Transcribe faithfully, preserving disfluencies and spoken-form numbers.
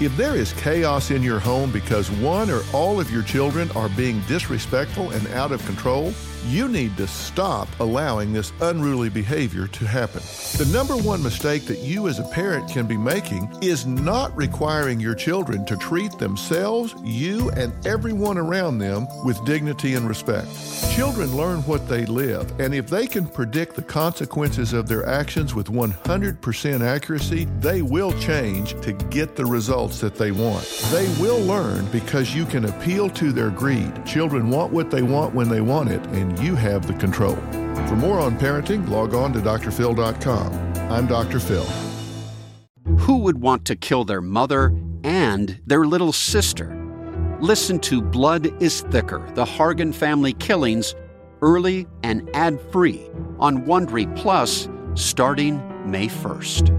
If there is chaos in your home because one or all of your children are being disrespectful and out of control, you need to stop allowing this unruly behavior to happen. The number one mistake that you as a parent can be making is not requiring your children to treat themselves, you, and everyone around them with dignity and respect. Children learn what they live, and if they can predict the consequences of their actions with one hundred percent accuracy, they will change to get the results that they want. They will learn because you can appeal to their greed. Children want what they want when they want it, and you have the control. For more on parenting, log on to Dr Phil dot com. I'm Doctor Phil. Who would want to kill their mother and their little sister? Listen to Blood Is Thicker: The Hargan Family Killings, early and ad-free on Wondery Plus starting May first.